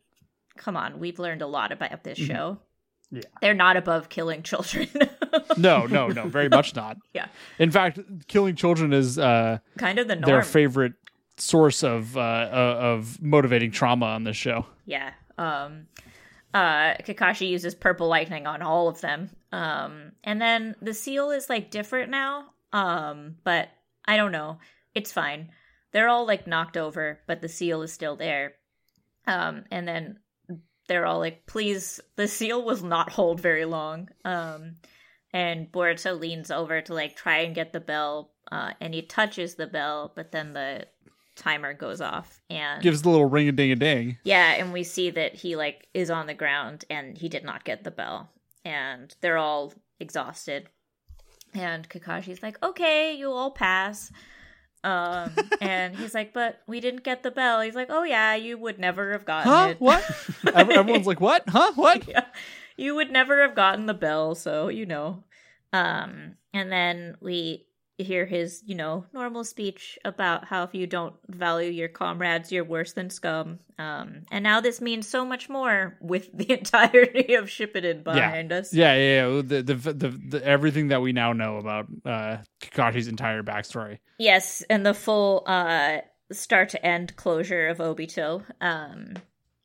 Come on, we've learned a lot about this mm-hmm. show. Yeah. They're not above killing children. no, no, no, very much not. Yeah. In fact, killing children is uh, kind of the norm. Their favorite source of uh, uh, of motivating trauma on this show. Yeah. Um, uh, Kakashi uses purple lightning on all of them, um, and then the seal is like different now. Um, but I don't know. It's fine. They're all like knocked over, but the seal is still there. Um, and then. They're all like, please, the seal will not hold very long. Um, and Boruto leans over to like try and get the bell, uh, and he touches the bell, but then the timer goes off and gives the little ring a ding a ding. Yeah, and we see that he like is on the ground and he did not get the bell, and they're all exhausted. And Kakashi's like, "Okay, you all pass." Um, and he's like, but we didn't get the bell. He's like, oh yeah, you would never have gotten huh? it. What? Everyone's like, what? Huh? What? Yeah. You would never have gotten the bell. So, you know, um, and then we hear his, you know, normal speech about how if you don't value your comrades, you're worse than scum. Um, and now this means so much more with the entirety of Shippuden behind yeah. us. Yeah. Yeah. yeah. The, the, the, the, everything that we now know about, uh, Kakashi's entire backstory. Yes, and the full uh, start to end closure of Obito, um,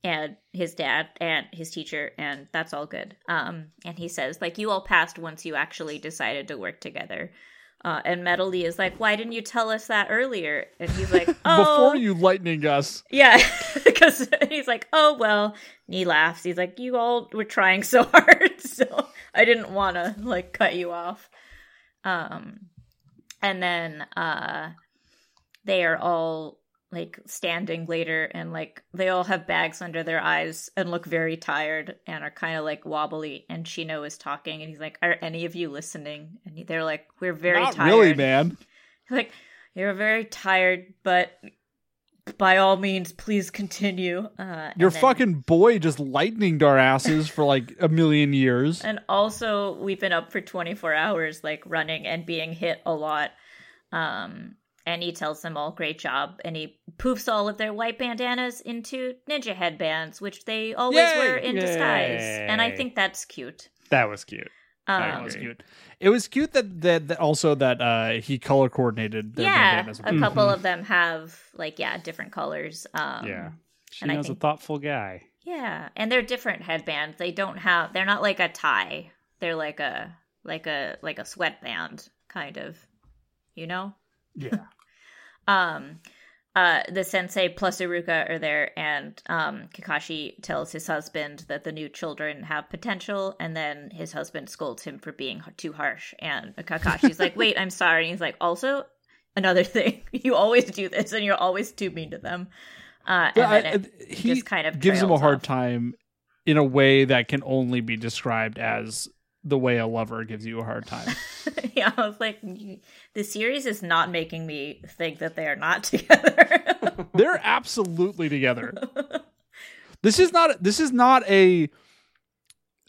and his dad and his teacher, and that's all good. Um, and he says, like, you all passed once you actually decided to work together. Uh, and Metal Lee is like, why didn't you tell us that earlier? And he's like, oh. Before you lightning us. Yeah, because he's like, oh, well. And he laughs. He's like, you all were trying so hard, so I didn't want to, like, cut you off. Um... And then uh, they are all, like, standing later, and, like, they all have bags under their eyes and look very tired and are kind of, like, wobbly. And Shino is talking, and he's like, are any of you listening? And they're like, we're very Not tired. Not really, man. Like, you're very tired, but by all means, please continue. Uh, Your then, fucking boy just lightninged our asses for like a million years. And also, we've been up for twenty-four hours, like running and being hit a lot. Um, and he tells them all, great job. And he poofs all of their white bandanas into ninja headbands, which they always Yay! Wear in Yay! Disguise. And I think that's cute. That was cute. Um, that was cute. It was cute that, that, that also that uh, he color coordinated. Their yeah, bandanas. A mm-hmm. couple of them have like yeah different colors. Um, yeah, Shino's and I think, a thoughtful guy. Yeah, and they're different headbands. They don't have. They're not like a tie. They're like a like a like a sweatband kind of, you know. Yeah. um. Uh, the sensei plus Iruka are there, and um, Kakashi tells his husband that the new children have potential, and then his husband scolds him for being too harsh, and Kakashi's like, wait, I'm sorry. And he's like, also, another thing, you always do this, and you're always too mean to them. Uh, and I, then it he just kind of gives him a hard off. time in a way that can only be described as the way a lover gives you a hard time. Yeah, I was like, the series is not making me think that they are not together. They're absolutely together. This is not. This is not a. This,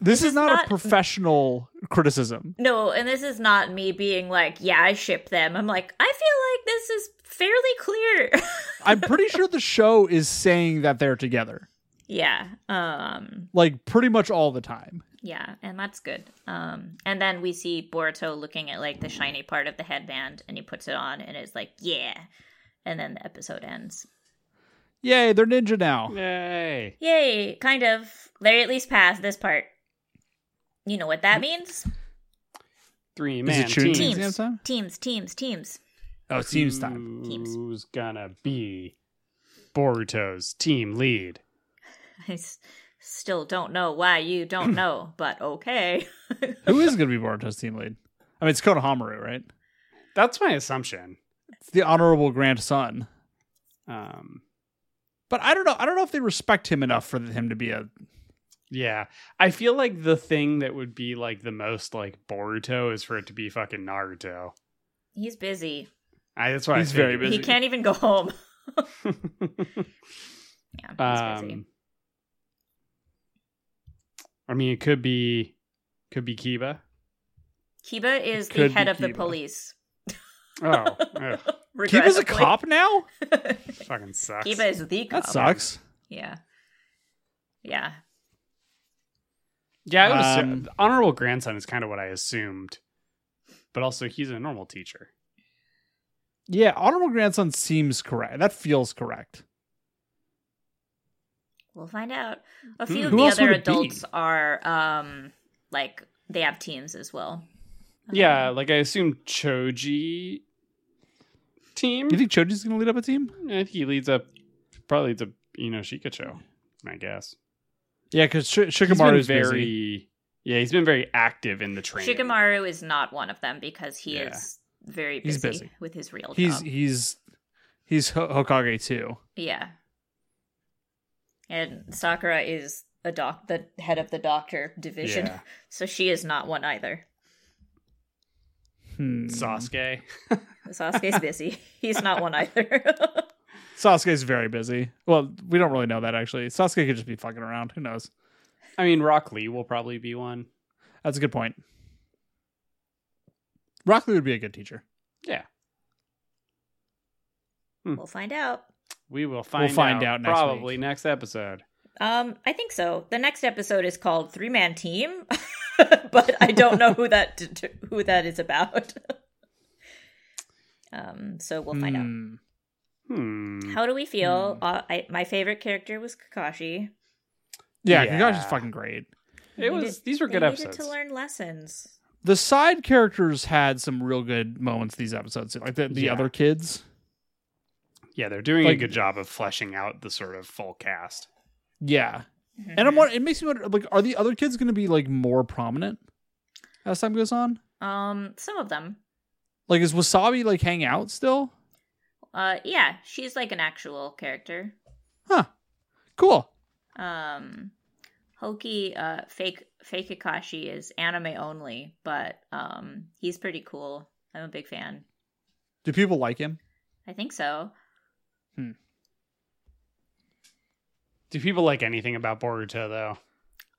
this is, is not, not a professional criticism. No, and this is not me being like, yeah, I ship them. I'm like, I feel like this is fairly clear. I'm pretty sure the show is saying that they're together. Yeah. Um, like pretty much all the time. Yeah, and that's good. Um, and then we see Boruto looking at like the shiny part of the headband, and he puts it on, and it's like, yeah. And then the episode ends. Yay, they're ninja now. Yay. Yay, kind of. They at least passed this part. You know what that means? Three man teams. Teams, teams, teams, teams. Oh, it's teams time. Teams. Who's gonna be Boruto's team lead? I s- still don't know why you don't know, but okay. Who is going to be Boruto's team lead? I mean, it's Konohamaru, right? That's my assumption. It's the honorable grandson. Um, but I don't know. I don't know if they respect him enough for him to be a. Yeah, I feel like the thing that would be like the most like Boruto is for it to be fucking Naruto. He's busy. I, that's why he's I very busy. He can't even go home. Yeah, he's busy. Um, I mean, it could be, could be Kiba. Kiba is the head of Kiba. The police. Oh, Kiba's a cop now? Fucking sucks. Kiba is the cop. That sucks. Yeah, yeah, yeah. I would assume, um, honorable grandson is kind of what I assumed, but also he's a normal teacher. Yeah, honorable grandson seems correct. That feels correct. We'll find out. A few Who of the other adults are, um, like, they have teams as well. Okay. Yeah, like, I assume Choji team. You think Choji's going to lead up a team? I think he leads up, probably leads up, you know, Shikachō, I guess. Yeah, because Sh- Shikamaru's very, busy. Yeah, he's been very active in the training. Shikamaru is not one of them because he yeah. is very busy, busy with his real he's, job. He's, he's Hokage, too. Yeah. And Sakura is a doc, the head of the doctor division, yeah. So she is not one either. Hmm. Sasuke. Sasuke's busy. He's not one either. Sasuke's very busy. Well, we don't really know that, actually. Sasuke could just be fucking around. Who knows? I mean, Rock Lee will probably be one. That's a good point. Rock Lee would be a good teacher. Yeah. Hmm. We'll find out. We will find, we'll find out, out next probably week. Next episode. Um, I think so. The next episode is called Three Man Team, but I don't know who that who that is about. um, so we'll find mm. out. Hmm. How do we feel? Hmm. Uh, I, my favorite character was Kakashi. Yeah, yeah. Kakashi's fucking great. It needed, was. These were good episodes. Needed to learn lessons. The side characters had some real good moments these episodes, like the, the yeah. other kids. Yeah, they're doing like, a good job of fleshing out the sort of full cast. Yeah. Mm-hmm. And I'm it makes me wonder, like, are the other kids going to be, like, more prominent as time goes on? Um, some of them. Like, is Wasabi, like, hang out still? Uh, yeah. She's, like, an actual character. Huh. Cool. Um, Houki, uh, fake, fake Kakashi is anime only, but, um, he's pretty cool. I'm a big fan. Do people like him? I think so. Hmm. Do people like anything about Boruto, though?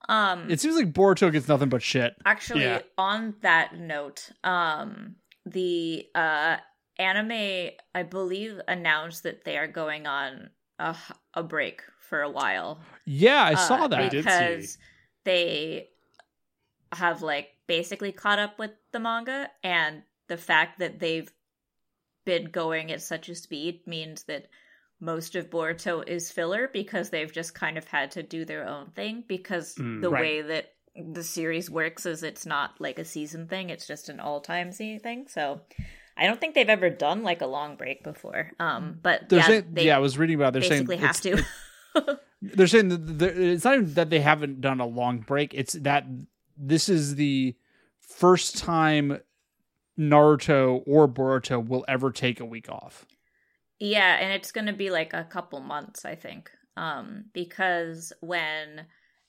Um, it seems like Boruto gets nothing but shit. Actually, yeah. On that note, um, the uh, anime, I believe, announced that they are going on a, a break for a while. Yeah, I uh, saw that. Because I did see. They have, like, basically caught up with the manga, and the fact that they've been going at such a speed means that most of Boruto is filler because they've just kind of had to do their own thing because mm, the right. way that the series works is it's not like a season thing, it's just an all-time thing. So I don't think they've ever done like a long break before. Um, but they're yeah, saying, they yeah, I was reading about they're basically saying have to. It, they're saying that they're, it's not even that they haven't done a long break. It's that this is the first time Naruto or Boruto will ever take a week off. Yeah, and it's going to be like a couple months, I think, um, because when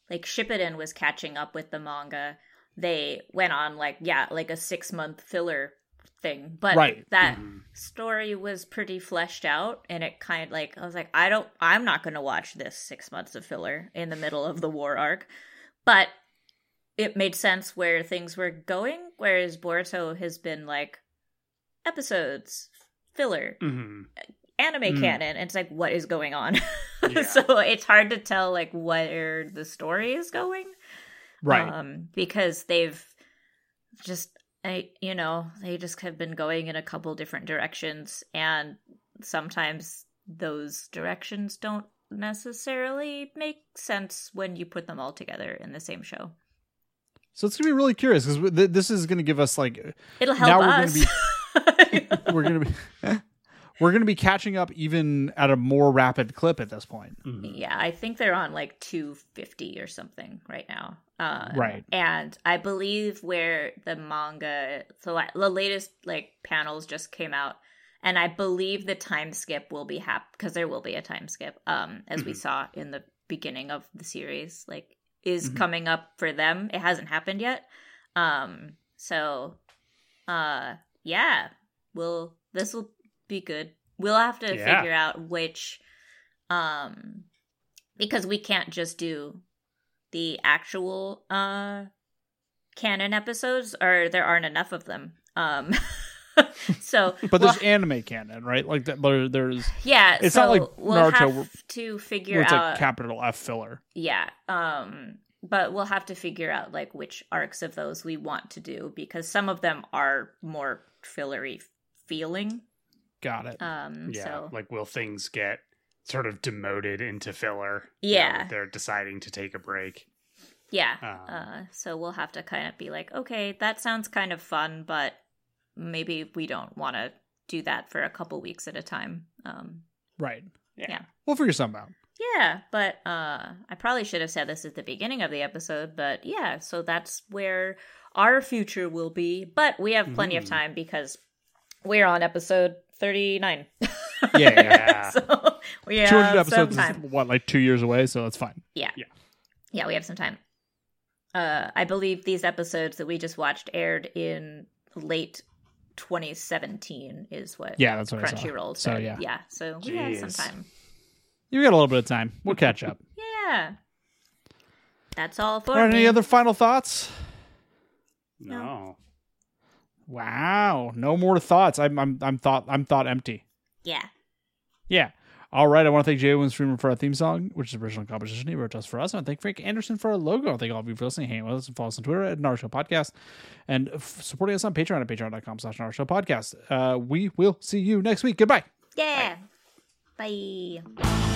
like Shippuden was catching up with the manga, they went on like yeah, like a six month filler thing, but right. that mm-hmm. story was pretty fleshed out, and it kind of like I was like, I don't, I'm not going to watch this six months of filler in the middle of the war arc, but it made sense where things were going, whereas Boruto has been like episodes, filler, mm-hmm. anime mm-hmm. canon, and it's like, what is going on? Yeah. So it's hard to tell like where the story is going, right? Um, because they've just, I, you know, they just have been going in a couple different directions, and sometimes those directions don't necessarily make sense when you put them all together in the same show. So it's going to be really curious because th- this is going to give us like it'll help now we're us. Gonna be, we're going to be we're going to be catching up even at a more rapid clip at this point. Mm-hmm. Yeah, I think they're on like two fifty or something right now. Uh, right, and I believe where the manga, so I, the latest like panels just came out, and I believe the time skip will be hap because there will be a time skip, um, as we saw in the beginning of the series, like. Is mm-hmm. coming up for them. It hasn't happened yet. Um, so, uh, yeah, we'll, this will be good. We'll have to yeah. figure out which, um, because we can't just do the actual, uh, canon episodes, or there aren't enough of them. Um, so, but there's well, anime canon, right? Like that, there, there's yeah. It's so not like we'll Naruto have to figure it's out like capital F filler. Yeah, um, but we'll have to figure out like which arcs of those we want to do because some of them are more fillery feeling. Got it. Um, yeah, so. Like will things get sort of demoted into filler? Yeah, you know, they're deciding to take a break. Yeah. Um, uh, so we'll have to kind of be like, okay, that sounds kind of fun, but. Maybe we don't want to do that for a couple weeks at a time. Um, right. Yeah. yeah. We'll figure something out. Yeah. But uh, I probably should have said this at the beginning of the episode. But yeah, so that's where our future will be. But we have plenty mm. of time because we're on episode thirty-nine. Yeah. So we have two hundred episodes some time. Is, what, like two years away? So that's fine. Yeah. Yeah. Yeah, we have some time. Uh, I believe these episodes that we just watched aired in late twenty seventeen is what yeah that's what Crunchyroll said. So yeah yeah so we Jeez. Had some time. You got a little bit of time. We'll catch up. Yeah, that's all for all right, me. Any other final thoughts? No. Wow, no more thoughts. I'm I'm I'm thought I'm thought empty. Yeah. Yeah. All right, I want to thank Jay Williams Freeman for our theme song, which is original composition he wrote just for us. And I thank Frank Anderson for our logo. I thank all of you for listening, hanging with us, and follow us on Twitter at Naruto Podcast, and f- supporting us on Patreon at patreon.com slash Naruto Podcast. Uh, we will see you next week. Goodbye. Yeah. Bye. Bye.